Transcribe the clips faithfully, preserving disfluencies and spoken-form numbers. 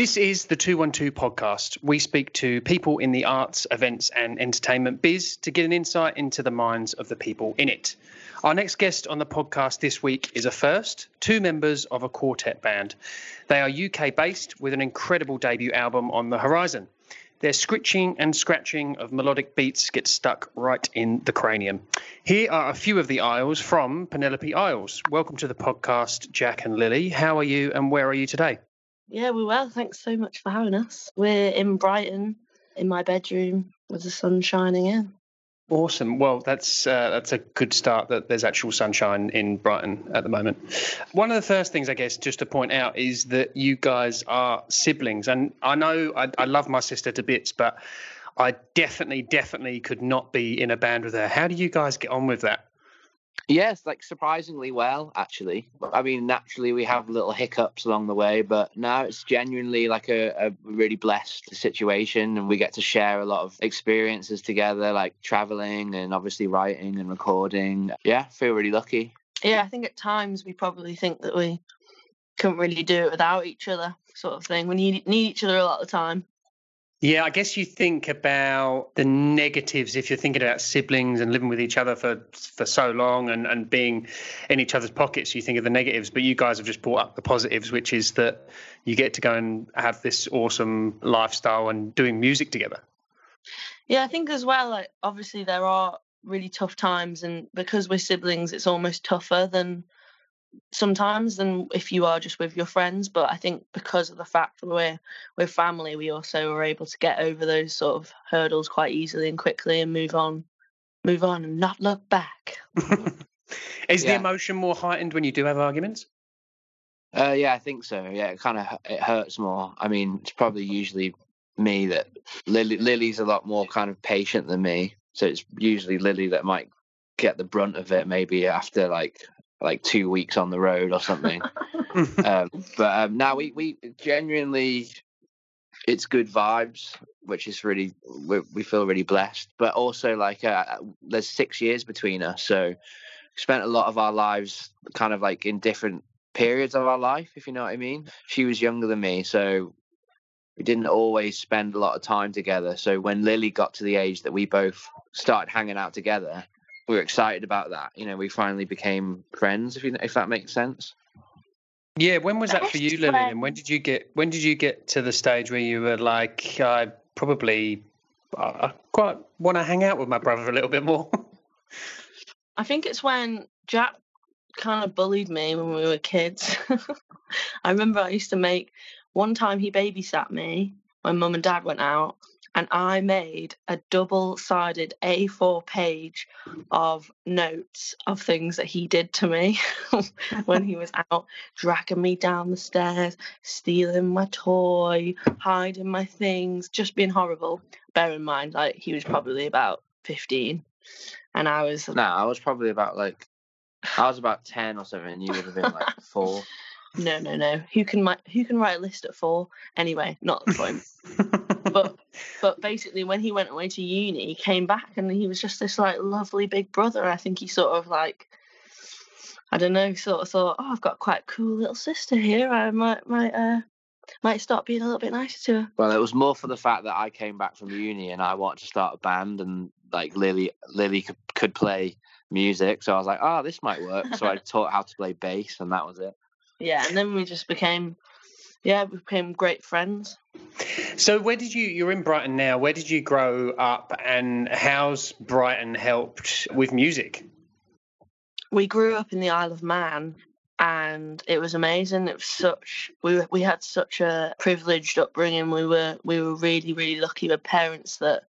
This is the two twelve Podcast. We speak to people in the arts, events and entertainment biz to get an insight into the minds of the people in it. Our next guest on the podcast this week is a first, two members of a quartet band. They are U K-based with an incredible debut album on the horizon. Their scritching and scratching of melodic beats gets stuck right in the cranium. Here are a few of the Isles from Penelope Isles. Welcome to the podcast, Jack and Lily. How are you and where are you today? Yeah, we're well. Thanks so much for having us. We're in Brighton, in my bedroom, with the sun shining in. Awesome. Well, that's uh, that's a good start that there's actual sunshine in Brighton at the moment. One of the first things, I guess, just to point out is that you guys are siblings. And I know I, I love my sister to bits, but I definitely, definitely could not be in a band with her. How do you guys get on with that? Yes, like surprisingly well, actually. I mean, naturally, we have little hiccups along the way, but now it's genuinely like a, a really blessed situation, and we get to share a lot of experiences together, like traveling and obviously writing and recording. Yeah, I feel really lucky. Yeah, I think at times we probably think that we couldn't really do it without each other, sort of thing. We need, need each other a lot of the time. Yeah, I guess you think about the negatives if you're thinking about siblings and living with each other for, for so long and, and being in each other's pockets. You think of the negatives, but you guys have just brought up the positives, which is that you get to go and have this awesome lifestyle and doing music together. Yeah, I think as well, like, obviously there are really tough times, and because we're siblings, it's almost tougher than sometimes than if you are just with your friends. But I think because of the fact that we're we're family, we also were able to get over those sort of hurdles quite easily and quickly and move on move on and not look back. Is yeah. The emotion more heightened when you do have arguments? Uh yeah, I think so. Yeah, it kind of it hurts more. I mean, it's probably usually me that Lily Lily's a lot more kind of patient than me, so it's usually Lily that might get the brunt of it, maybe after like like two weeks on the road or something. um, but um, now we, we genuinely, it's good vibes, which is really, we, we feel really blessed. But also like uh, there's six years between us. So spent a lot of our lives kind of like in different periods of our life, if you know what I mean. She was younger than me, so we didn't always spend a lot of time together. So when Lily got to the age that we both started hanging out together, we were excited about that. You know, we finally became friends, if you, if that makes sense. Yeah, when was that for you, Lily? And when did you get when did you get to the stage where you were like, I probably I quite want to hang out with my brother a little bit more? I think it's when Jack kind of bullied me when we were kids. I remember I used to make, one time he babysat me when mum and dad went out, and I made a double-sided A four page of notes of things that he did to me when he was out, dragging me down the stairs, stealing my toy, hiding my things, just being horrible. Bear in mind, like, he was probably about fifteen, and I was... No, I was probably about, like... I was about ten or something, and you would have been, like, four. No, no, no. Who can who can write a list at four? Anyway, not the point. but but basically, when he went away to uni, he came back and he was just this like lovely big brother. And I think he sort of like, I don't know, sort of thought, oh, I've got quite a cool little sister here. I might might uh might start being a little bit nicer to her. Well, it was more for the fact that I came back from uni and I wanted to start a band, and like Lily Lily could, could play music, so I was like, oh, this might work. So I taught how to play bass, and that was it. Yeah, and then we just became, yeah, we became great friends. So where did you, you're in Brighton now, where did you grow up, and how's Brighton helped with music? We grew up in the Isle of Man, and it was amazing. It was such, we we had such a privileged upbringing. We were, we were really, really lucky with parents that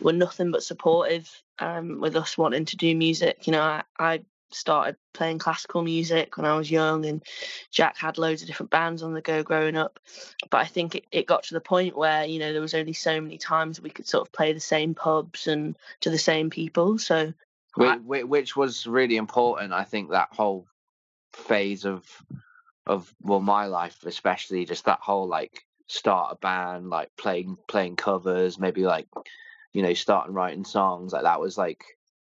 were nothing but supportive um, with us wanting to do music. You know, I... I started playing classical music when I was young, and Jack had loads of different bands on the go growing up, but I think it, it got to the point where, you know, there was only so many times we could sort of play the same pubs and to the same people, so which, which was really important. I think that whole phase of of well my life especially, just that whole like start a band, like playing playing covers, maybe like, you know, starting writing songs, like that was like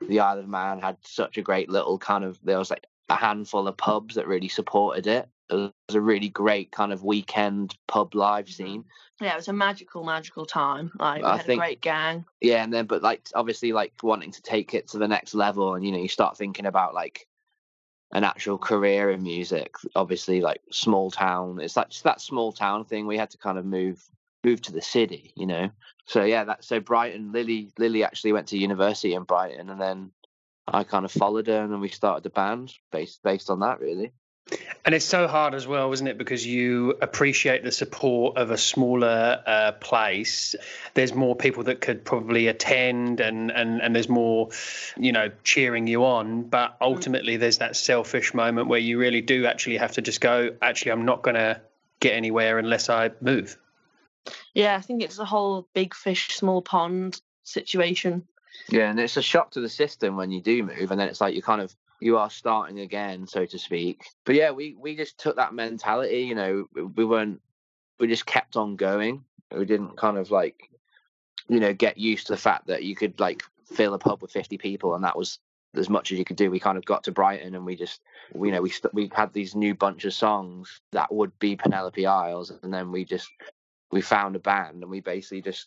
the Isle of Man had such a great little kind of, there was like a handful of pubs that really supported it. It was a really great kind of weekend pub live scene. Yeah, it was a magical, magical time. Like, we I had think, a great gang. Yeah, and then, but like, obviously, like, wanting to take it to the next level, and, you know, you start thinking about, like, an actual career in music. Obviously, like, small town. It's like just that small town thing. We had to kind of move move to the city, you know. So, yeah, that. So Brighton, Lily, Lily actually went to university in Brighton, and then I kind of followed her, and then we started the band based based on that, really. And it's so hard as well, isn't it? Because you appreciate the support of a smaller uh, place. There's more people that could probably attend, and, and, and there's more, you know, cheering you on. But ultimately, there's that selfish moment where you really do actually have to just go, actually, I'm not going to get anywhere unless I move. Yeah, I think it's the whole big fish, small pond situation. Yeah, and it's a shock to the system when you do move, and then it's like you kind of, you are starting again, so to speak. But yeah, we, we just took that mentality, you know, we weren't, we just kept on going. We didn't kind of like, you know, get used to the fact that you could like fill a pub with fifty people and that was as much as you could do. We kind of got to Brighton and we just, we, you know, we st- we had these new bunch of songs that would be Penelope Isles. And then we just, we found a band and we basically just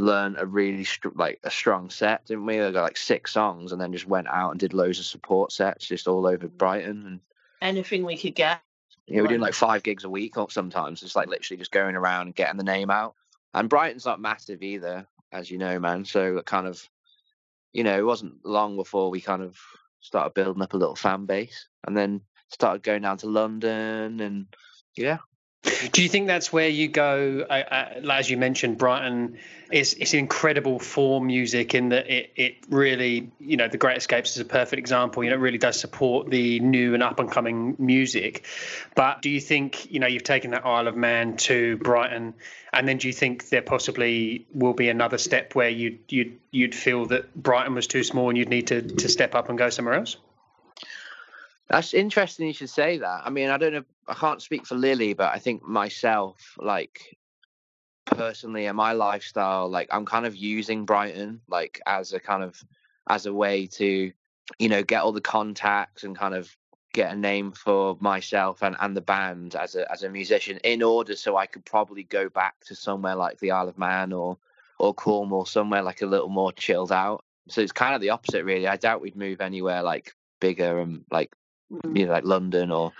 learn a really st- like a strong set, didn't we? I got like six songs, and then just went out and did loads of support sets just all over Brighton and anything we could get. Yeah, we were doing like five gigs a week, or sometimes it's like literally just going around and getting the name out. And Brighton's not massive either, as you know, man. So it kind of, you know, it wasn't long before we kind of started building up a little fan base, and then started going down to London, and yeah. Do you think that's where you go? Uh, uh, as you mentioned, Brighton is it's incredible for music in that it, it really, you know, the Great Escapes is a perfect example. You know, it really does support the new and up and coming music. But do you think, you know, you've taken that Isle of Man to Brighton, and then do you think there possibly will be another step where you you you'd feel that Brighton was too small and you'd need to to step up and go somewhere else? That's interesting you should say that. I mean, I don't know, I can't speak for Lily, but I think myself, like, personally in my lifestyle, like, I'm kind of using Brighton, like, as a kind of, as a way to, you know, get all the contacts and kind of get a name for myself and, and the band as a as a musician in order so I could probably go back to somewhere like the Isle of Man or, or Cornwall, somewhere like a little more chilled out. So it's kind of the opposite, really. I doubt we'd move anywhere, like, bigger and, like, you know, like London or...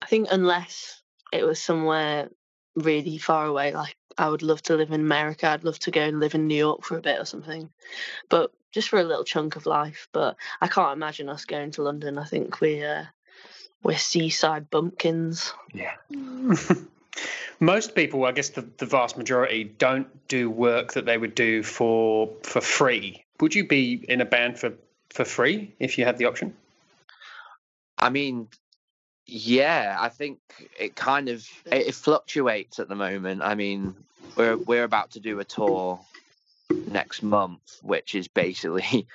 I think unless it was somewhere really far away, like I would love to live in America. I'd love to go and live in New York for a bit or something, but just for a little chunk of life. But I can't imagine us going to London. I think we, uh, we're seaside bumpkins. Yeah. Most people, I guess the, the vast majority, don't do work that they would do for for free. Would you be in a band for, for free if you had the option? I mean, yeah, I think it kind of it, it fluctuates at the moment. I mean, we're we're about to do a tour next month, which is basically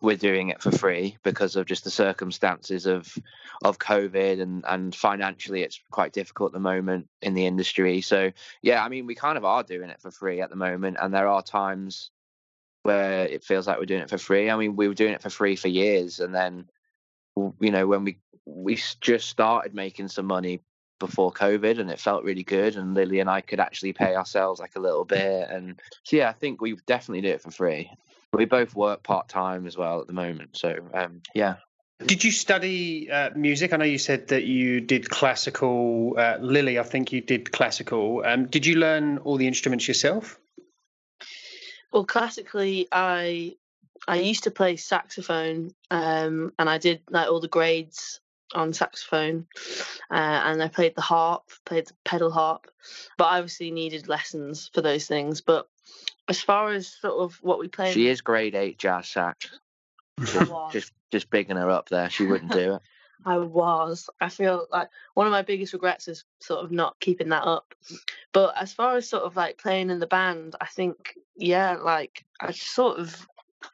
we're doing it for free because of just the circumstances of of COVID and, and financially it's quite difficult at the moment in the industry. So, yeah, I mean, we kind of are doing it for free at the moment, and there are times where it feels like we're doing it for free. I mean, we were doing it for free for years, and then, you know, when we we just started making some money before COVID, and it felt really good, and Lily and I could actually pay ourselves like a little bit, and so yeah, I think we definitely do it for free. We both work part-time as well at the moment, so um yeah. Did you study uh, music? I know you said that you did classical. uh, Lily, I think you did classical. Um did you learn all the instruments yourself? Well, classically I I used to play saxophone, um, and I did like all the grades on saxophone, uh, and I played the harp, played the pedal harp, but I obviously needed lessons for those things. But as far as sort of what we played, she is grade eight jazz sax. Just, just, just bigging her up there. She wouldn't do it. I was. I feel like one of my biggest regrets is sort of not keeping that up. But as far as sort of like playing in the band, I think, yeah, like I sort of.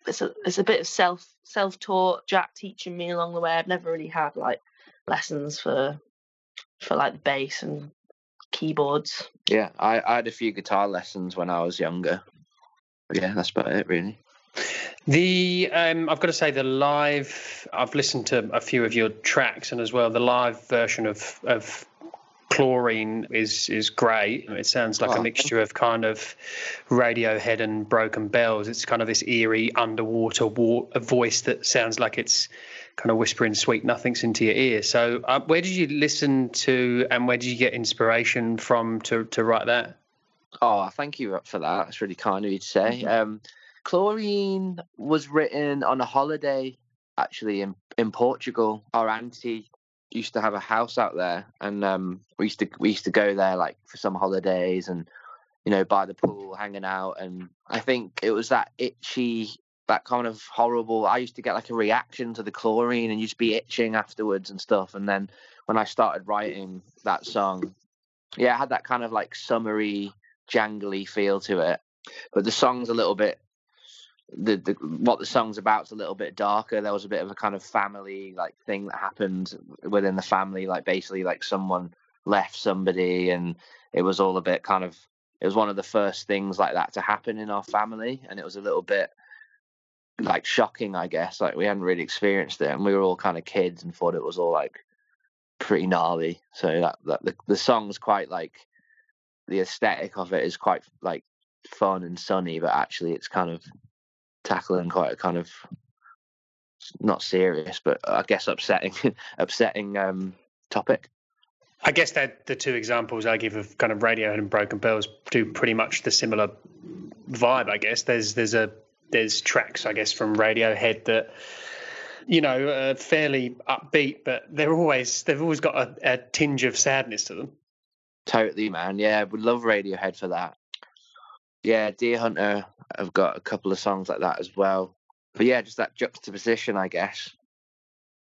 It's a it's a bit of self self taught. Jack teaching me along the way. I've never really had like lessons for for like the bass and keyboards. Yeah, I, I had a few guitar lessons when I was younger. Yeah, that's about it really. The um, I've got to say the live. I've listened to a few of your tracks, and as well the live version of of Chlorine is is great. It sounds like oh. a mixture of kind of Radiohead and Broken Bells. It's kind of this eerie underwater war- voice that sounds like it's kind of whispering sweet nothings into your ear. So uh, where did you listen to, and where did you get inspiration from to to write that? Oh, thank you for that. That's really kind of you to say. Um, Chlorine was written on a holiday, actually, in, in Portugal. Our auntie used to have a house out there, and um, we used to we used to go there like for some holidays, and you know, by the pool, hanging out. And I think it was that itchy, that kind of horrible. I used to get like a reaction to the chlorine, and you'd be itching afterwards and stuff. And then when I started writing that song, yeah, I had that kind of like summery, jangly feel to it. But the song's a little bit. The, the what the song's about's a little bit darker. There was a bit of a kind of family like thing that happened within the family, like basically like someone left somebody, and it was all a bit kind of, it was one of the first things like that to happen in our family, and it was a little bit like shocking, I guess, like we hadn't really experienced it, and we were all kind of kids and thought it was all like pretty gnarly. So that, that the, the song's quite like, the aesthetic of it is quite like fun and sunny, but actually it's kind of tackling quite a kind of not serious, but I guess upsetting, upsetting um, topic. I guess that the two examples I give of kind of Radiohead and Broken Bells do pretty much the similar vibe. I guess there's there's a there's tracks I guess from Radiohead that, you know, are fairly upbeat, but they're always they've always got a, a tinge of sadness to them. Totally, man. Yeah, would love Radiohead for that. Yeah, Deer Hunter, I've got a couple of songs like that as well. But yeah, just that juxtaposition, I guess.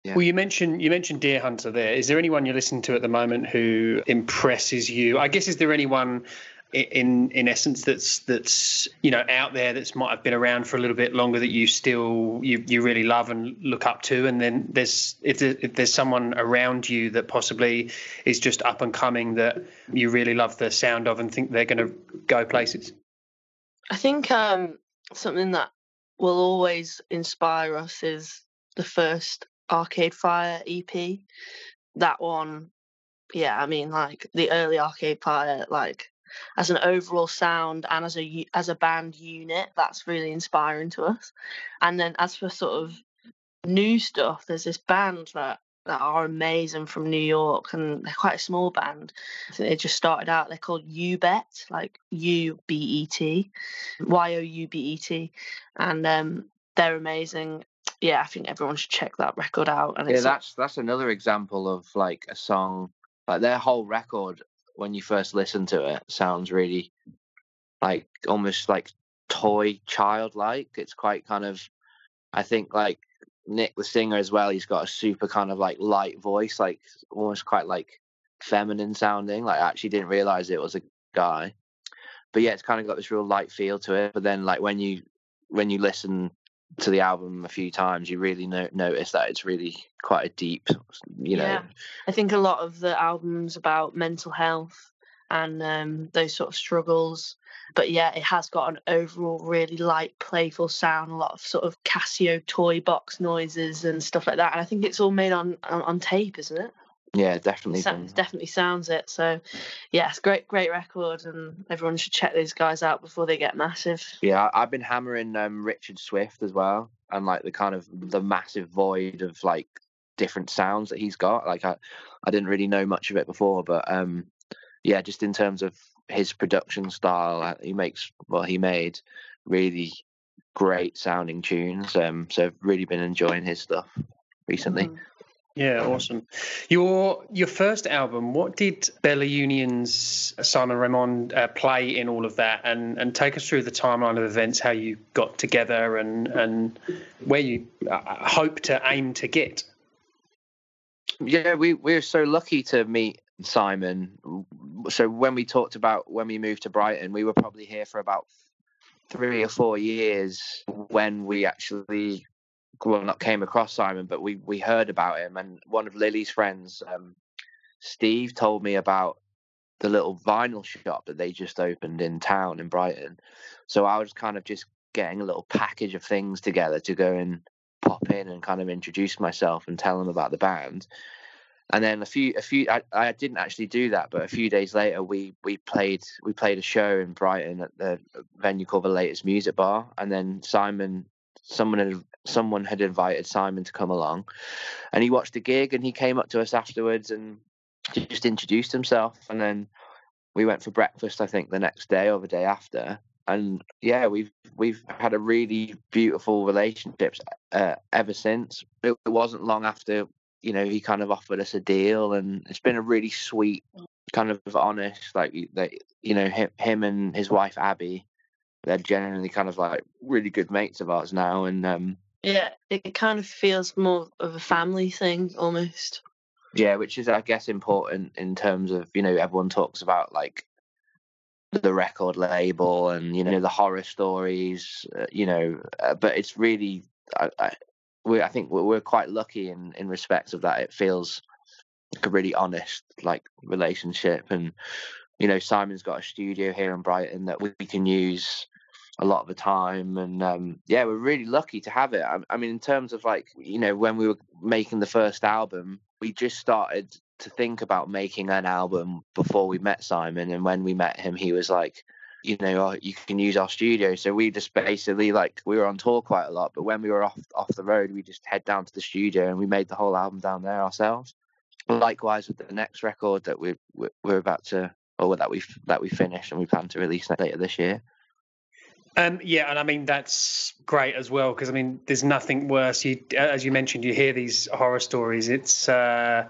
Yeah. Well, you mentioned you mentioned Deer Hunter there. Is there anyone you're listening to at the moment who impresses you? I guess, is there anyone in in essence that's that's you know out there that's might have been around for a little bit longer that you still you, you really love and look up to? And then there's if, there, if there's someone around you that possibly is just up and coming that you really love the sound of and think they're going to go places. I think um, something that will always inspire us is the first Arcade Fire E P. That one, yeah, I mean, like, the early Arcade Fire, like, as an overall sound and as a, as a band unit, that's really inspiring to us. And then as for sort of new stuff, there's this band that, that are amazing from New York, and they're quite a small band. I think they just started out. They're called U Bet, like U B E T, Y O U B E T, and um, they're amazing. Yeah, I think everyone should check that record out. And yeah, it's that's like... that's another example of like a song, like their whole record when you first listen to it sounds really like almost like toy childlike. It's quite kind of, I think like. Nick the singer as well, he's got a super kind of like light voice, like almost quite like feminine sounding, like I actually didn't realize it was a guy, but yeah, it's kind of got this real light feel to it. But then like when you when you listen to the album a few times, you really no- notice that it's really quite a deep, you know. Yeah. I think a lot of the album's about mental health and um, those sort of struggles. But yeah, it has got an overall really light, playful sound, a lot of sort of Casio toy box noises and stuff like that. And I think it's all made on, on, on tape, isn't it? Yeah, definitely. It sounds, definitely sounds it. So yeah, it's great, great record. And everyone should check these guys out before they get massive. Yeah, I've been hammering um, Richard Swift as well. And like the kind of the massive void of like different sounds that he's got. Like I, I didn't really know much of it before, but um, yeah, just in terms of his production style, he makes well he made really great sounding tunes, um so I've really been enjoying his stuff recently. Yeah, awesome. Your your first album, what did Bella Union's Simon Raymond uh, play in all of that, and and take us through the timeline of events, how you got together and and where you uh, hope to aim to get? Yeah, we we're so lucky to meet Simon. So when we talked about when we moved to Brighton, we were probably here for about three or four years when we actually, well, not came across Simon, but we we heard about him. And one of Lily's friends, um, Steve, told me about the little vinyl shop that they just opened in town in Brighton. So I was kind of just getting a little package of things together to go and pop in and kind of introduce myself and tell them about the band. And then a few, a few, I, I didn't actually do that, but a few days later, we, we played, we played a show in Brighton at the venue called the Latest Music Bar. And then Simon, someone had, someone had invited Simon to come along, and he watched the gig and he came up to us afterwards and just introduced himself. And then we went for breakfast, I think the next day or the day after. And yeah, we've, we've had a really beautiful relationship uh, ever since. It, it wasn't long after, you know, he kind of offered us a deal, and it's been a really sweet, kind of honest, like, you know, him and his wife Abby, they're generally kind of like really good mates of ours now. And um yeah, it kind of feels more of a family thing almost. Yeah, which is, I guess, important in terms of, you know, everyone talks about like the record label and, you know, the horror stories, uh, you know, uh, but it's really, I, I We, I think we're quite lucky in, in respects of that. It feels like a really honest, like, relationship. And, you know, Simon's got a studio here in Brighton that we can use a lot of the time. And, um, yeah, we're really lucky to have it. I, I mean, in terms of, like, you know, when we were making the first album, we just started to think about making an album before we met Simon. And when we met him, he was like, you know, you can use our studio. So we just basically, like, we were on tour quite a lot, but when we were off off the road, we just head down to the studio and we made the whole album down there ourselves. Likewise with the next record that we we're about to, or that we that we finished and we plan to release later this year. Um, yeah, and I mean, that's great as well, because I mean, there's nothing worse. You, as you mentioned, you hear these horror stories. It's uh,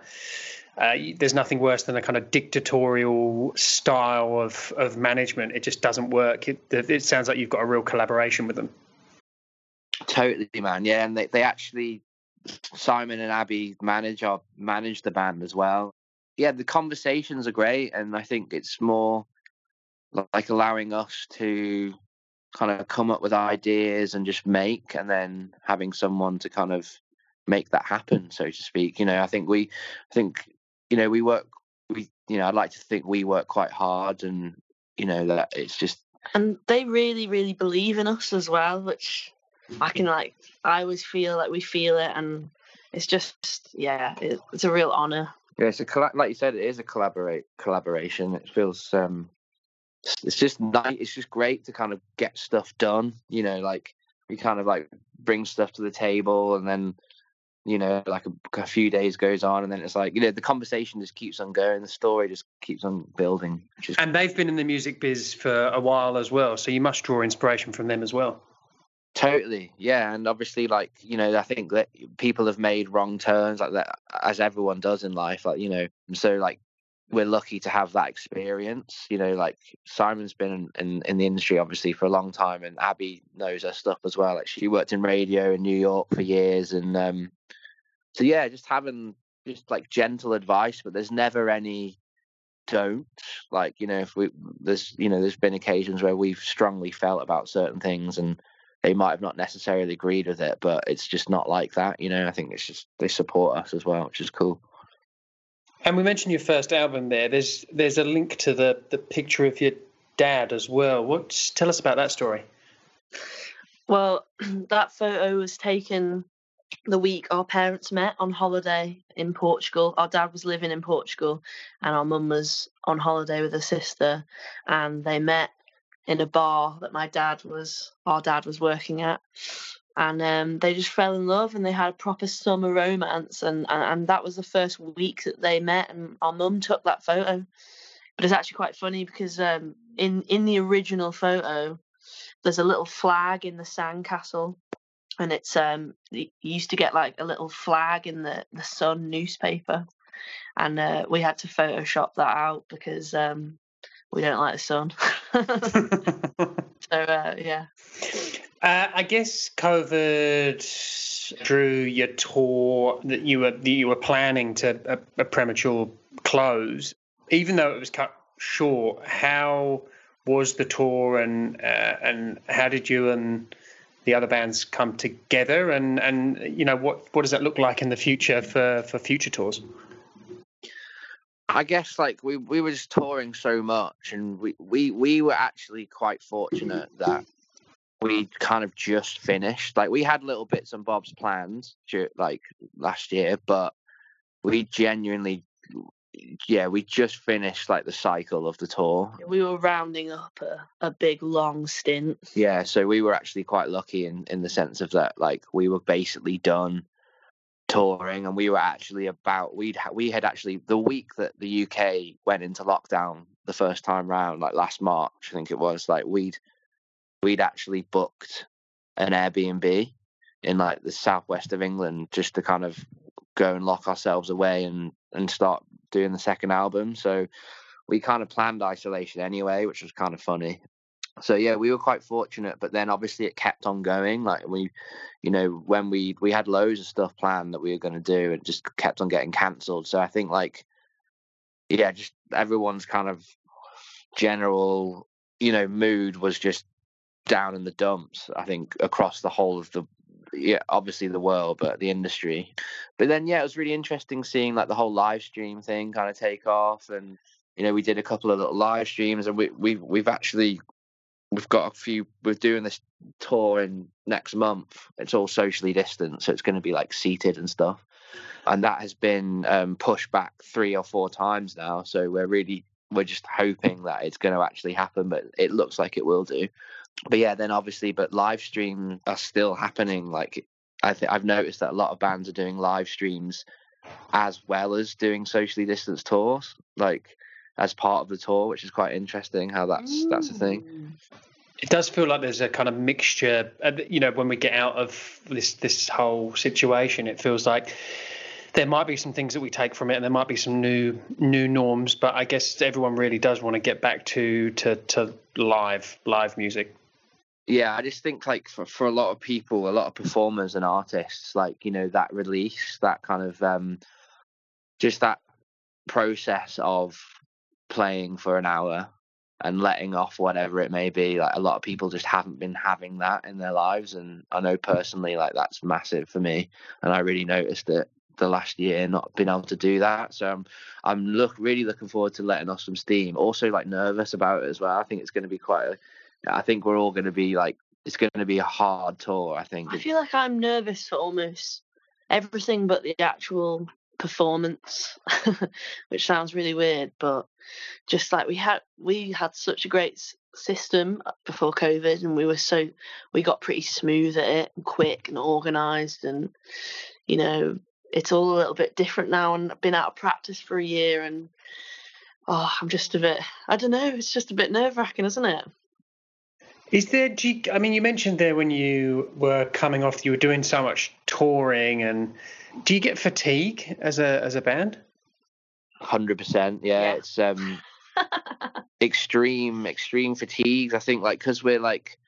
Uh, there's nothing worse than a kind of dictatorial style of, of management. It just doesn't work. It, it sounds like you've got a real collaboration with them. Totally, man. Yeah, and they, they actually, Simon and Abby manage our, manage the band as well. Yeah, the conversations are great, and I think it's more like allowing us to kind of come up with ideas and just make, and then having someone to kind of make that happen, so to speak. You know, I think we, I think. You know, we work, we, you know, I'd like to think we work quite hard, and, you know, that it's just. And they really, really believe in us as well, which I can, like, I always feel like we feel it, and it's just, yeah, it, it's a real honour. Yeah, it's a, like you said, it is a collaborate collaboration. It feels, um, it's just nice, it's just great to kind of get stuff done, you know, like, we kind of, like, bring stuff to the table, and then, you know, like a, a few days goes on, and then it's like, you know, the conversation just keeps on going. The story just keeps on building. Which is... And they've been in the music biz for a while as well. So you must draw inspiration from them as well. Totally. Yeah. And obviously, like, you know, I think that people have made wrong turns like that, as everyone does in life. Like, you know, so like, we're lucky to have that experience, you know, like Simon's been in, in, in the industry obviously for a long time, and Abby knows her stuff as well. Like, she worked in radio in New York for years, and um, so yeah, just having just like gentle advice, but there's never any don't, like, you know, if we, there's, you know, there's been occasions where we've strongly felt about certain things and they might have not necessarily agreed with it, but it's just not like that, you know. I think it's just, they support us as well, which is cool. And we mentioned your first album there. There's there's a link to the, the picture of your dad as well. What? Tell us about that story. Well, that photo was taken the week our parents met on holiday in Portugal. Our dad was living in Portugal and our mum was on holiday with her sister. And they met in a bar that my dad was, our dad was working at. And um, they just fell in love, and they had a proper summer romance. And, and, and that was the first week that they met, and our mum took that photo. But it's actually quite funny because um, in, in the original photo, there's a little flag in the sandcastle. And it's um, you used to get like a little flag in the, the Sun newspaper. And uh, we had to Photoshop that out because um, we don't like the sun. So, uh, yeah. Uh, I guess COVID drew your tour that you were that you were planning to a, a premature close. Even though it was cut short, how was the tour, and uh, and how did you and the other bands come together? And, and you know, what, what does that look like in the future for, for future tours? I guess, like, we, we were just touring so much, and we, we, we were actually quite fortunate that we kind of just finished. Like, we had little bits and bobs planned, like, last year, but we genuinely, yeah, we just finished, like, the cycle of the tour. We were rounding up a, a big, long stint. Yeah, so we were actually quite lucky in, in the sense of that, like, we were basically done touring, and we were actually about, we'd ha- we had actually, the week that the U K went into lockdown the first time round, like, last March, I think it was, like, we'd we'd actually booked an Airbnb in, like, the southwest of England just to kind of go and lock ourselves away and, and start doing the second album. So we kind of planned isolation anyway, which was kind of funny. So, yeah, we were quite fortunate, but then obviously it kept on going. Like, we, you know, when we, we had loads of stuff planned that we were going to do, and just kept on getting cancelled. So I think, like, yeah, just everyone's kind of general, you know, mood was just down in the dumps, I think, across the whole of the, yeah, obviously the world, but the industry. But then, yeah, it was really interesting seeing, like, the whole live stream thing kind of take off. And, you know, we did a couple of little live streams, and we, we, we've actually, we've got a few, we're doing this tour in next month. It's all socially distanced, so it's going to be, like, seated and stuff. And that has been um, pushed back three or four times now. So we're really, we're just hoping that it's going to actually happen, but it looks like it will do. But yeah, then obviously, but live streams are still happening. Like, I think I've noticed that a lot of bands are doing live streams as well as doing socially distanced tours, like, as part of the tour, which is quite interesting how that's, mm. that's a thing. It does feel like there's a kind of mixture, you know, when we get out of this, this whole situation, it feels like there might be some things that we take from it, and there might be some new new norms, but I guess everyone really does want to get back to to, to live live music. Yeah, I just think, like, for, for a lot of people, a lot of performers and artists, like, you know, that release, that kind of um, just that process of playing for an hour and letting off whatever it may be. Like, a lot of people just haven't been having that in their lives, and I know personally, like, that's massive for me, and I really noticed it the last year, not being able to do that. So I'm, I'm look really looking forward to letting off some steam. Also, like, nervous about it as well. I think it's going to be quite a, I think we're all going to be like, it's going to be a hard tour, I think. I feel like I'm nervous for almost everything but the actual performance, which sounds really weird, but just like we had, we had such a great system before COVID, and we were so, we got pretty smooth at it and quick and organised, and, you know, it's all a little bit different now, and I've been out of practice for a year, and oh, I'm just a bit, I don't know, it's just a bit nerve-wracking, isn't it? Is there, do you, I mean, you mentioned there when you were coming off, you were doing so much touring, and do you get fatigue as a as a band? one hundred percent, yeah, yeah. It's um, extreme, extreme fatigue, I think, like, because we're like,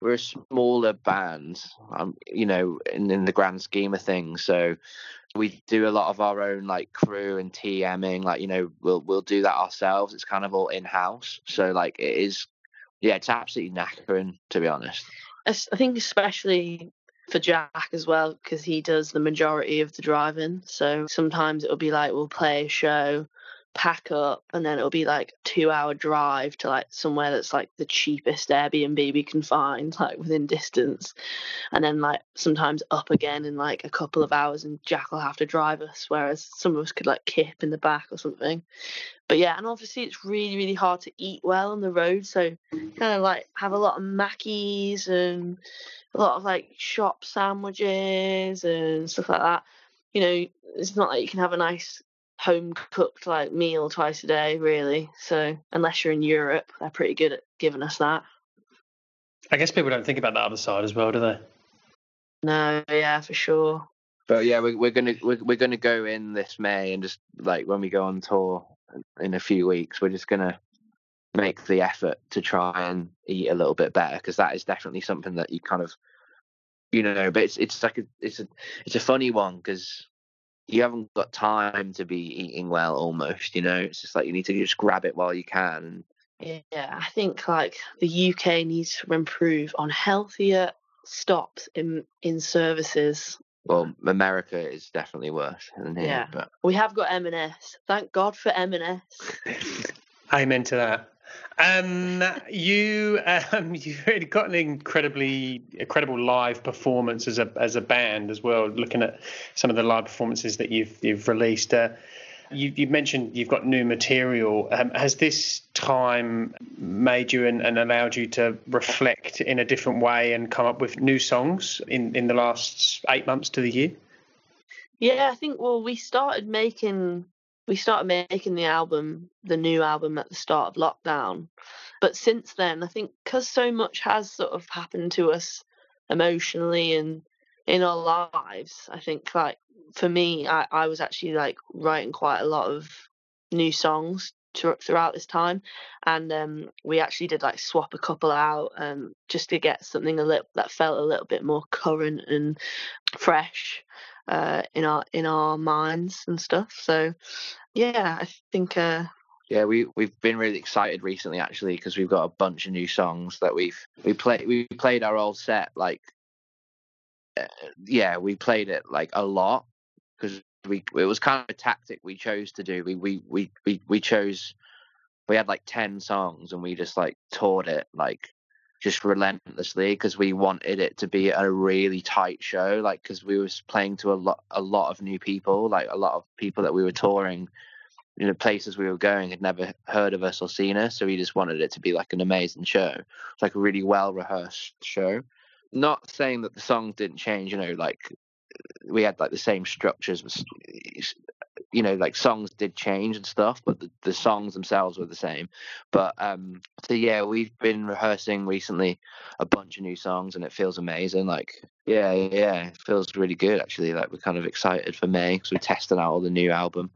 we're a smaller band, um, you know, in, in the grand scheme of things. So we do a lot of our own, like, crew and TMing, like, you know, we'll we'll do that ourselves. It's kind of all in-house. So, like, it is, yeah, it's absolutely knackering, to be honest. I think especially for Jack as well, because he does the majority of the driving. So sometimes it'll be like, we'll play a show, pack up, and then it'll be like two hour drive to like somewhere that's like the cheapest Airbnb we can find, like within distance, and then like sometimes up again in like a couple of hours, and Jack will have to drive us, whereas some of us could like kip in the back or something. But yeah, and obviously it's really really hard to eat well on the road, so kind of like have a lot of Mackies and a lot of like shop sandwiches and stuff like that. You know, it's not like you can have a nice home cooked like meal twice a day, really. So unless you're in Europe, they're pretty good at giving us that. I guess people don't think about the other side as well, do they? No, yeah, for sure. But yeah, we're, we're gonna we're, we're gonna go in this May, and just like when we go on tour in a few weeks, we're just gonna make the effort to try and eat a little bit better, because that is definitely something that you kind of, you know, but it's it's like a, it's a it's a funny one, because you haven't got time to be eating well almost, you know. It's just like you need to just grab it while you can. Yeah, I think like the U K needs to improve on healthier stops in in services. Well, America is definitely worse than here. Yeah, but we have got M and S. Thank God for M and S. Amen to that. Um, you um, you got an incredibly incredible live performance as a as a band as well. Looking at some of the live performances that you've you've released, uh, you you mentioned you've got new material. Um, has this time made you and, and allowed you to reflect in a different way and come up with new songs in, in the last eight months to the year? Yeah, I think. Well, we started making. We started making the album, the new album, at the start of lockdown. But since then, I think because so much has sort of happened to us emotionally and in our lives, I think, like, for me, I, I was actually, like, writing quite a lot of new songs to, throughout this time. And um, we actually did, like, swap a couple out um, just to get something a little, that felt a little bit more current and fresh. Uh, in our in our minds and stuff. So, yeah, I think. Uh... Yeah, we we've been really excited recently, actually, because we've got a bunch of new songs that we've we played. We played our old set like. Uh, yeah, we played it like a lot because we it was kind of a tactic we chose to do. We we we we we chose. We had like ten songs and we just like toured it like. Just relentlessly because we wanted it to be a really tight show, like, because we were playing to a lot a lot of new people, like a lot of people that we were touring, you know, places we were going had never heard of us or seen us, so we just wanted it to be like an amazing show, like a really well rehearsed show. Not saying that the songs didn't change, you know, like we had like the same structures, you know, like songs did change and stuff, but the, the songs themselves were the same. But um so yeah, we've been rehearsing recently a bunch of new songs and it feels amazing. Like yeah yeah it feels really good, actually. Like we're kind of excited for May because we're testing out all the new album.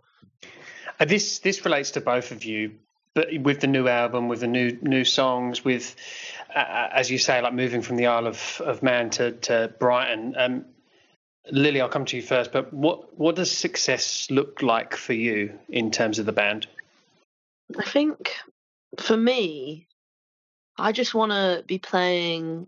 And this this relates to both of you, but with the new album, with the new new songs, with uh, as you say, like moving from the Isle of, of Man to, to Brighton. um Lily, I'll come to you first, but what, what does success look like for you in terms of the band? I think for me, I just want to be playing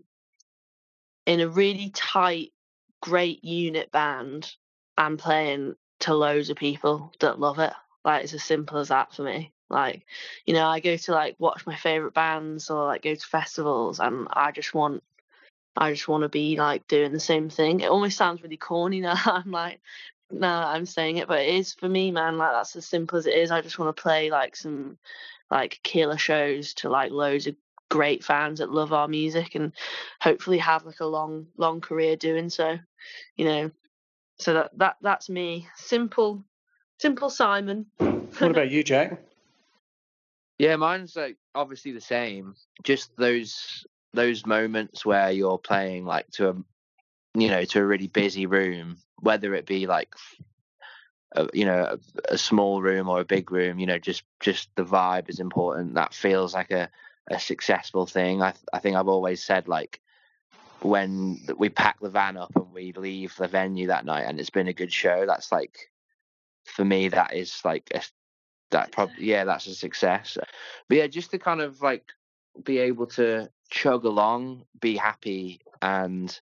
in a really tight, great unit band and playing to loads of people that love it. Like, it's as simple as that for me. Like, you know, I go to, like, watch my favourite bands or, like, go to festivals and I just want I just want to be, like, doing the same thing. It almost sounds really corny now. I'm like, now I'm saying it, but it is for me, man. Like, that's as simple as it is. I just want to play, like, some, like, killer shows to, like, loads of great fans that love our music and hopefully have, like, a long, long career doing so, you know. So that, that that's me. Simple, simple Simon. What about you, Jack? Yeah, mine's, like, obviously the same. Just those... those moments where you're playing like to a, you know, to a really busy room, whether it be like, a, you know, a, a small room or a big room, you know, just, just the vibe is important. That feels like a, a successful thing. I I think I've always said, like, when we pack the van up and we leave the venue that night and it's been a good show, that's like, for me, that is like, a, that probably, yeah, that's a success. But yeah, just to kind of like be able to chug along, be happy, and,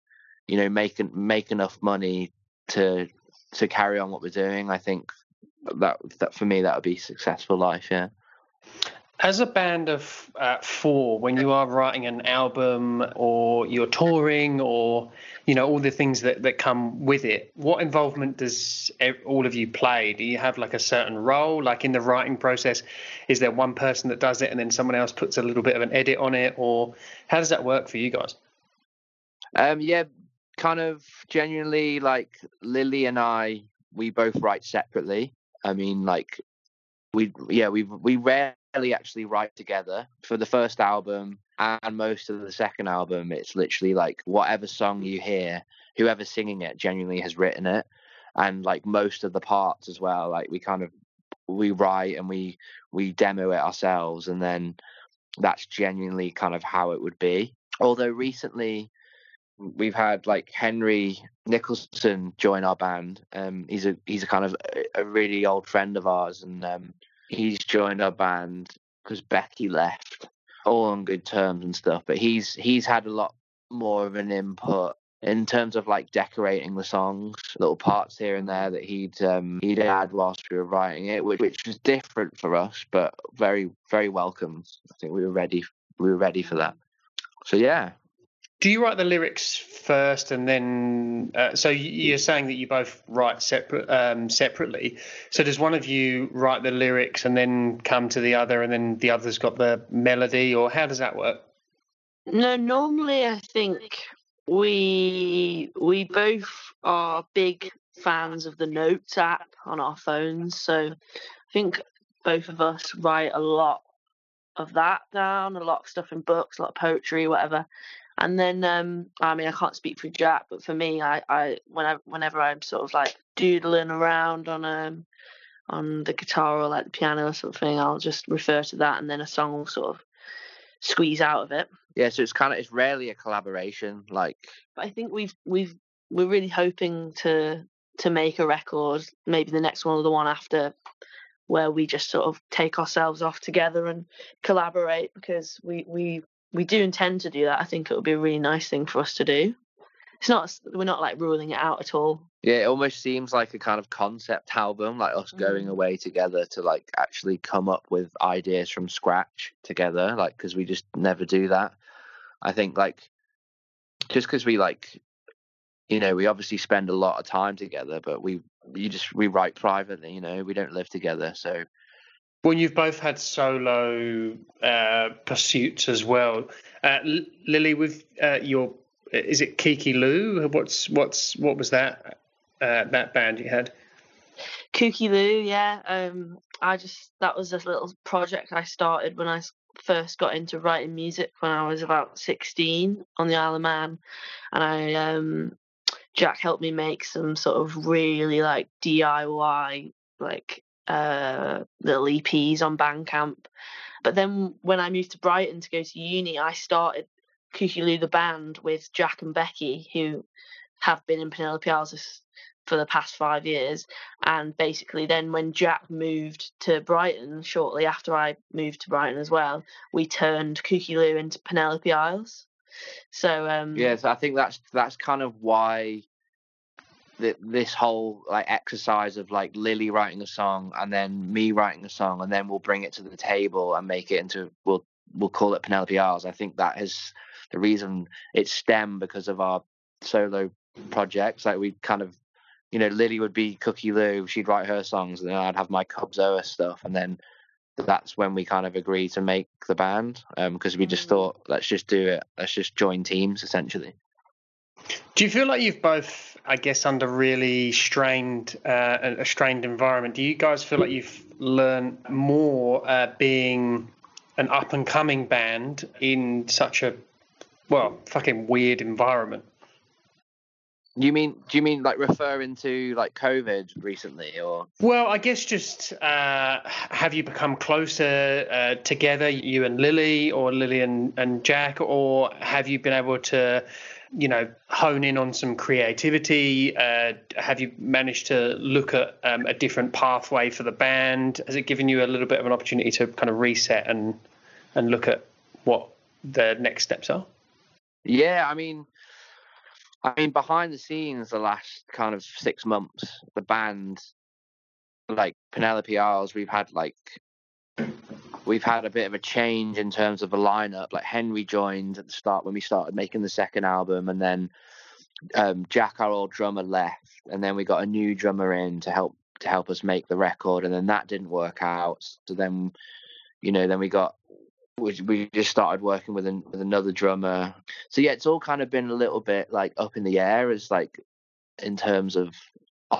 you know, make make enough money to to carry on what we're doing. I think that that for me that would be successful life. Yeah. As a band of uh, four, when you are writing an album or you're touring or, you know, all the things that, that come with it, what involvement does all of you play? Do you have like a certain role, like in the writing process? Is there one person that does it and then someone else puts a little bit of an edit on it? Or how does that work for you guys? Um, yeah, kind of genuinely, like Lily and I, we both write separately. I mean, like we, yeah, we we rarely actually write together. For the first album and most of the second album, it's literally like whatever song you hear, whoever's singing it genuinely has written it. And like most of the parts as well, like we kind of we write and we we demo it ourselves, and then that's genuinely kind of how it would be. Although recently we've had like Henry Nicholson join our band. um he's a he's a kind of a, a really old friend of ours, and um he's joined our band because Becky left, all on good terms and stuff. But he's he's had a lot more of an input in terms of like decorating the songs, little parts here and there that he'd um, he'd add whilst we were writing it, which which was different for us, but very very welcome. I think we were ready. We were ready for that. So yeah. Do you write the lyrics first, and then uh, so you're saying that you both write separate um, separately? So does one of you write the lyrics and then come to the other, and then the other's got the melody, or how does that work? No, normally I think we we both are big fans of the Notes app on our phones, so I think both of us write a lot of that down, a lot of stuff in books, a lot of poetry, whatever. And then, um, I mean, I can't speak for Jack, but for me, I, I, when I whenever I'm sort of like doodling around on um, on the guitar or like the piano or something, I'll just refer to that, and then a song will sort of squeeze out of it. Yeah, so it's kind of it's rarely a collaboration, like. But I think we've we've we're really hoping to to make a record, maybe the next one or the one after, where we just sort of take ourselves off together and collaborate, because we we. We do intend to do that. I think it would be a really nice thing for us to do. It's not, we're not like ruling it out at all. Yeah, it almost seems like a kind of concept album, like us mm-hmm. going away together to like actually come up with ideas from scratch together, like, because we just never do that. I think like just because we like, you know, we obviously spend a lot of time together, but we you just we write privately, you know, we don't live together, so. Well, you've both had solo uh, pursuits as well, uh, L- Lily. With uh, your, is it Kiki Lou? What's what's what was that uh, that band you had? Kooky Lou, yeah. Um, I just that was a little project I started when I first got into writing music when I was about sixteen on the Isle of Man, and I um, Jack helped me make some sort of really like D I Y like. Uh, little E Ps on Bandcamp. But then when I moved to Brighton to go to uni, I started Kooky Lou the band with Jack and Becky, who have been in Penelope Isles for the past five years. And basically then when Jack moved to Brighton, shortly after I moved to Brighton as well, we turned Kooky Lou into Penelope Isles. So um, yeah, so I think that's that's kind of why That this whole like exercise of like Lily writing a song and then me writing a song and then we'll bring it to the table and make it into we'll we'll call it Penelope Isles. I think that is the reason it stemmed because of our solo projects. Like we kind of, you know, Lily would be Kooky Lou, she'd write her songs, and then I'd have my Cubzoa stuff, and then that's when we kind of agreed to make the band um because we just thought let's just do it, let's just join teams essentially. Do you feel like you've both, I guess, under really strained, uh, a strained environment? Do you guys feel like you've learned more uh, being an up-and-coming band in such a, well, fucking weird environment? You mean? Do you mean like referring to like COVID recently, or? Well, I guess just uh, have you become closer uh, together, you and Lily, or Lily and, and Jack, or have you been able to? You know, hone in on some creativity? Uh, have you managed to look at um, a different pathway for the band? Has it given you a little bit of an opportunity to kind of reset and and look at what the next steps are? Yeah, I mean, I mean, behind the scenes, the last kind of six months, the band, like Penelope Isles, we've had like. We've had a bit of a change in terms of the lineup. Like Henry joined at the start when we started making the second album, and then um, Jack, our old drummer, left, and then we got a new drummer in to help to help us make the record, and then that didn't work out. So then, you know, then we got we, we just started working with an, with another drummer. So yeah, it's all kind of been a little bit like up in the air, as like in terms of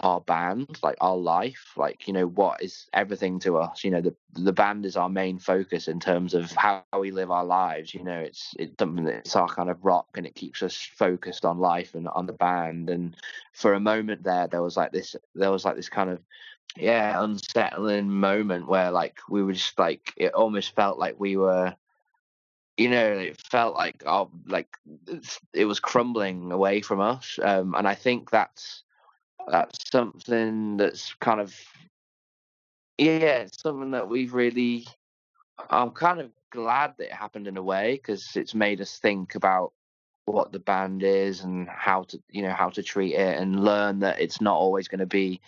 our band, like our life, like, you know, what is everything to us, you know, the the band is our main focus in terms of how we live our lives, you know, it's it's something that's our kind of rock, and it keeps us focused on life and on the band. And for a moment there there was like this there was like this kind of yeah unsettling moment where like we were just like, it almost felt like we were, you know, it felt like our like it was crumbling away from us, um and I think that's That's something that's kind of, yeah, it's something that we've really, I'm kind of glad that it happened in a way, because it's made us think about what the band is and how to, you know, how to treat it, and learn that it's not always going to be,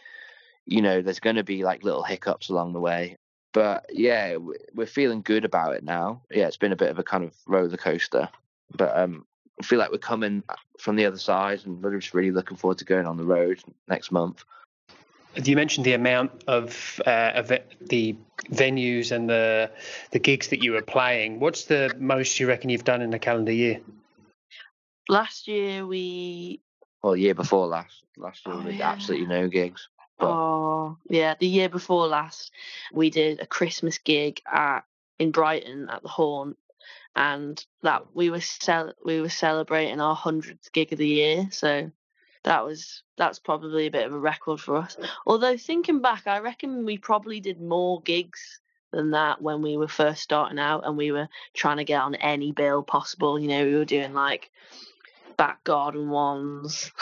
you know, there's going to be like little hiccups along the way. But yeah, we're feeling good about it now. Yeah, it's been a bit of a kind of roller coaster, but um, I feel like we're coming from the other side, and we're just really looking forward to going on the road next month. You mentioned the amount of, uh, of the venues and the the gigs that you were playing. What's the most you reckon you've done in a calendar year? Last year we... Well, year before last. Last year oh, we did yeah. absolutely no gigs. But... Oh, yeah. The year before last, we did a Christmas gig at in Brighton at the Horn. And that we were cel- we were celebrating our hundredth gig of the year. So... That was that's probably a bit of a record for us. Although thinking back, I reckon we probably did more gigs than that when we were first starting out, and we were trying to get on any bill possible. You know, we were doing like back garden ones,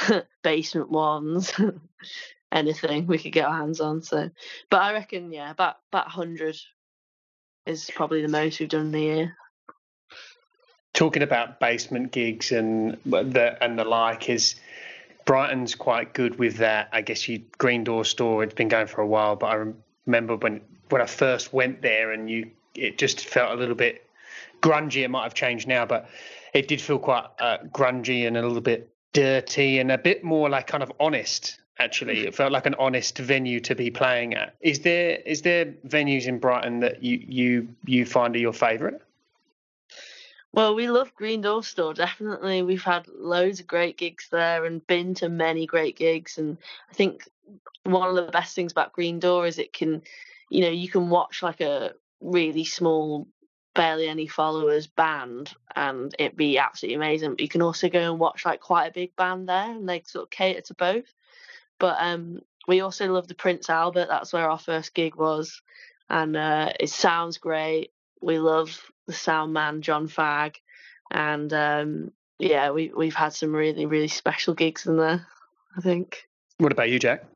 basement ones, anything we could get our hands on. So, but I reckon yeah, about about one hundred is probably the most we've done in the year. Talking about basement gigs and the and the like is. Brighton's quite good with that. I guess you Green Door Store, it's been going for a while, but I remember when when I first went there and you it just felt a little bit grungy. It might have changed now, but it did feel quite uh, grungy and a little bit dirty and a bit more like kind of honest, actually. It felt like an honest venue to be playing at. Is there is there venues in Brighton that you you, you find are your favourite? Well, we love Green Door Store, definitely. We've had loads of great gigs there and been to many great gigs. And I think one of the best things about Green Door is it can, you know, you can watch like a really small, barely any followers band and it'd be absolutely amazing. But you can also go and watch like quite a big band there, and they sort of cater to both. But um, we also love the Prince Albert. That's where our first gig was. And uh, it sounds great. We love the sound man, John Fagg, and um, yeah, we, we've had some really, really special gigs in there, I think. What about you, Jack?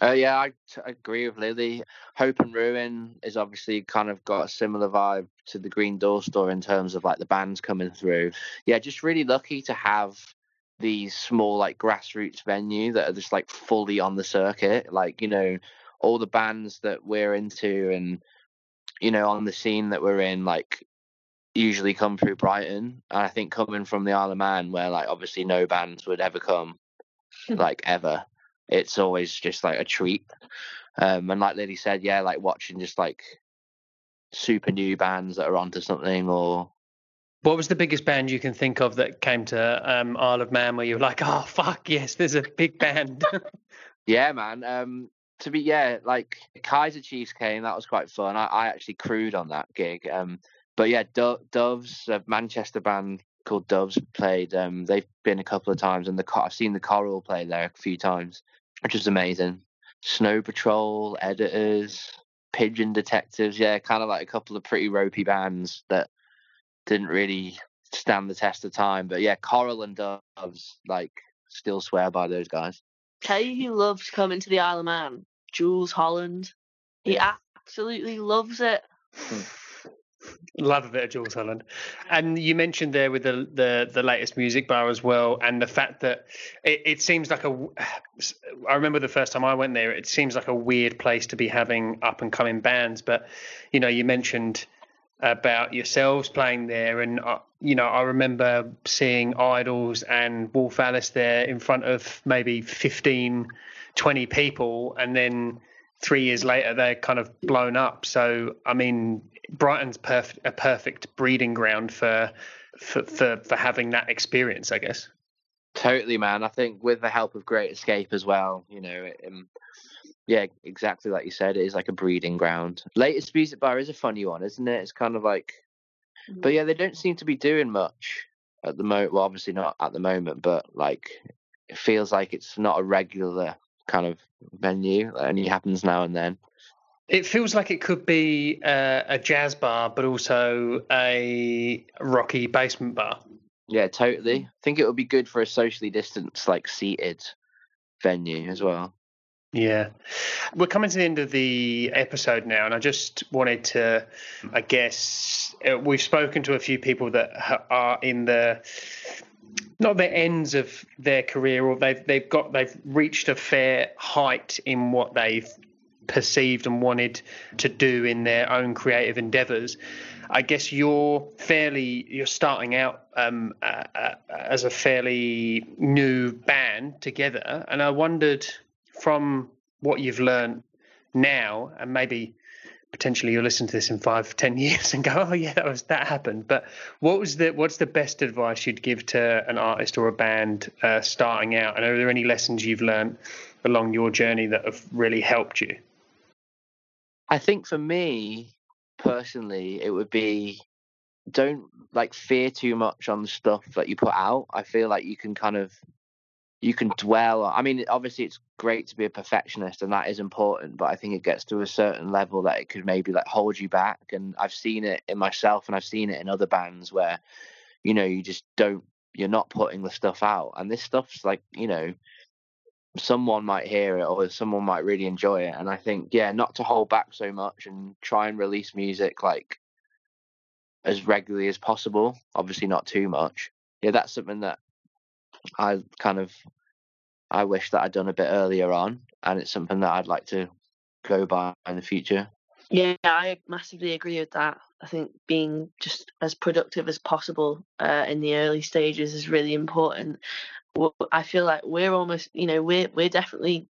Uh, yeah, I, t- I agree with Lily. Hope and Ruin is obviously kind of got a similar vibe to the Green Door Store in terms of like the bands coming through. Yeah, just really lucky to have these small like grassroots venue that are just like fully on the circuit. Like, you know, all the bands that we're into and you know, on the scene that we're in, like, usually come through Brighton. And I think coming from the Isle of Man, where, like, obviously no bands would ever come, like, ever, it's always just, like, a treat. Um, and like Lily said, yeah, like, watching just, like, super new bands that are onto something or... What was the biggest band you can think of that came to um, Isle of Man where you were like, oh, fuck, yes, there's a big band? Yeah, man. Um... To be yeah, like Kaiser Chiefs came. That was quite fun. I, I actually crewed on that gig. Um, but yeah, Do- Doves, a Manchester band called Doves, played. Um, they've been a couple of times, and the I've seen the Coral play there a few times, which was amazing. Snow Patrol, Editors, Pigeon Detectives. Yeah, kind of like a couple of pretty ropey bands that didn't really stand the test of time. But yeah, Coral and Doves, like, still swear by those guys. Tell you who loves coming to the Isle of Man. Jules Holland. He yeah. absolutely loves it. Love a bit of Jules Holland. And you mentioned there with the, the, the latest music bar as well, and the fact that it, it seems like a... I remember the first time I went there, it seems like a weird place to be having up-and-coming bands. But, you know, you mentioned about yourselves playing there, and, uh, you know, I remember seeing Idles and Wolf Alice there in front of maybe fifteen, twenty people, and then three years later they're kind of blown up. So I mean, Brighton's perf- a perfect breeding ground for for, for for having that experience, I guess. Totally, man. I think with the help of Great Escape as well, you know, it, um, yeah, exactly like you said, it is like a breeding ground. Latest music bar is a funny one, isn't it? It's kind of like, but yeah, they don't seem to be doing much at the moment. Well, obviously not at the moment, but like it feels like it's not a regular kind of venue. That only happens now and then. It feels like it could be uh, a jazz bar, but also a rocky basement bar. Yeah, totally. I think it would be good for a socially distanced, like seated venue as well. Yeah. We're coming to the end of the episode now, and I just wanted to, I guess, we've spoken to a few people that are in the not the ends of their career, or they've they've got they've reached a fair height in what they've perceived and wanted to do in their own creative endeavors. I guess you're fairly you're starting out um, uh, uh, as a fairly new band together, and I wondered from what you've learned now, and maybe potentially you'll listen to this in five, ten years and go, oh yeah, that was that happened. But what was the what's the best advice you'd give to an artist or a band uh, starting out? And are there any lessons you've learned along your journey that have really helped you? I think for me personally, it would be don't like fear too much on the stuff that you put out. I feel like you can kind of you can dwell. I mean, obviously it's great to be a perfectionist and that is important, but I think it gets to a certain level that it could maybe like hold you back. And I've seen it in myself and I've seen it in other bands where, you know, you just don't, you're not putting the stuff out. And this stuff's like, you know, someone might hear it or someone might really enjoy it. And I think, yeah, not to hold back so much and try and release music like as regularly as possible. Obviously not too much. Yeah, that's something that I kind of I wish that I'd done a bit earlier on, and it's something that I'd like to go by in the future. Yeah, I massively agree with that. I think being just as productive as possible uh, in the early stages is really important. Well, I feel like we're almost, you know, we're we're definitely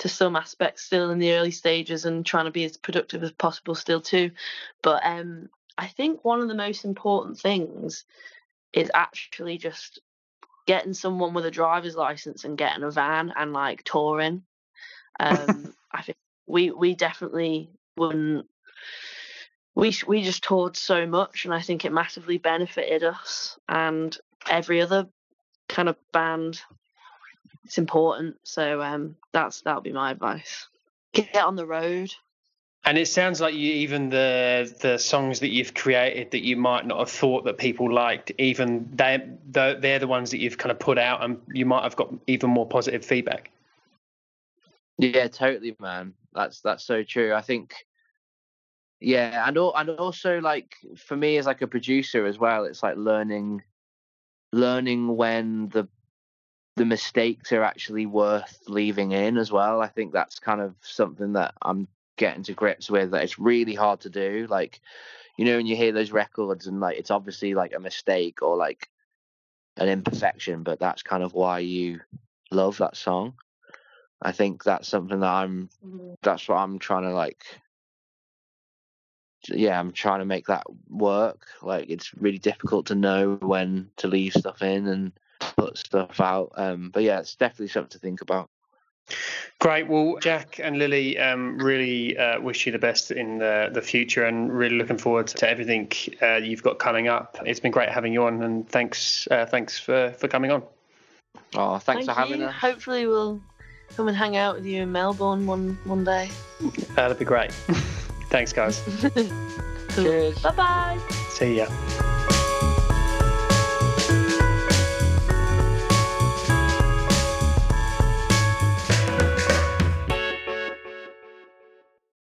to some aspects still in the early stages and trying to be as productive as possible still too. But um, I think one of the most important things is actually just getting someone with a driver's license and getting a van and like touring. Um, I think we we definitely wouldn't. We we just toured so much, and I think it massively benefited us and every other kind of band. It's important, so um, that's that'll be my advice. Get on the road. And it sounds like you, even the the songs that you've created that you might not have thought that people liked, even they they're the ones that you've kind of put out, and you might have got even more positive feedback. Yeah, totally, man. That's that's so true. I think, yeah, and all, and also like for me as like a producer as well, it's like learning learning when the the mistakes are actually worth leaving in as well. I think that's kind of something that I'm getting to grips with, that it's really hard to do. Like, you know, when you hear those records and like it's obviously like a mistake or like an imperfection, but that's kind of why you love that song. I think that's something that I'm that's what I'm trying to like yeah I'm trying to make that work. Like, it's really difficult to know when to leave stuff in and put stuff out, um but yeah, it's definitely something to think about. Great. Well, Jack and Lily, um, really uh, wish you the best in the, the future, and really looking forward to everything uh, you've got coming up. It's been great having you on, and thanks uh, thanks for, for coming on. Oh, thanks Thank for having you. us. Hopefully we'll come and hang out with you in Melbourne one, one day. That'd be great. Thanks, guys. Cool. Cheers. Bye-bye. See ya.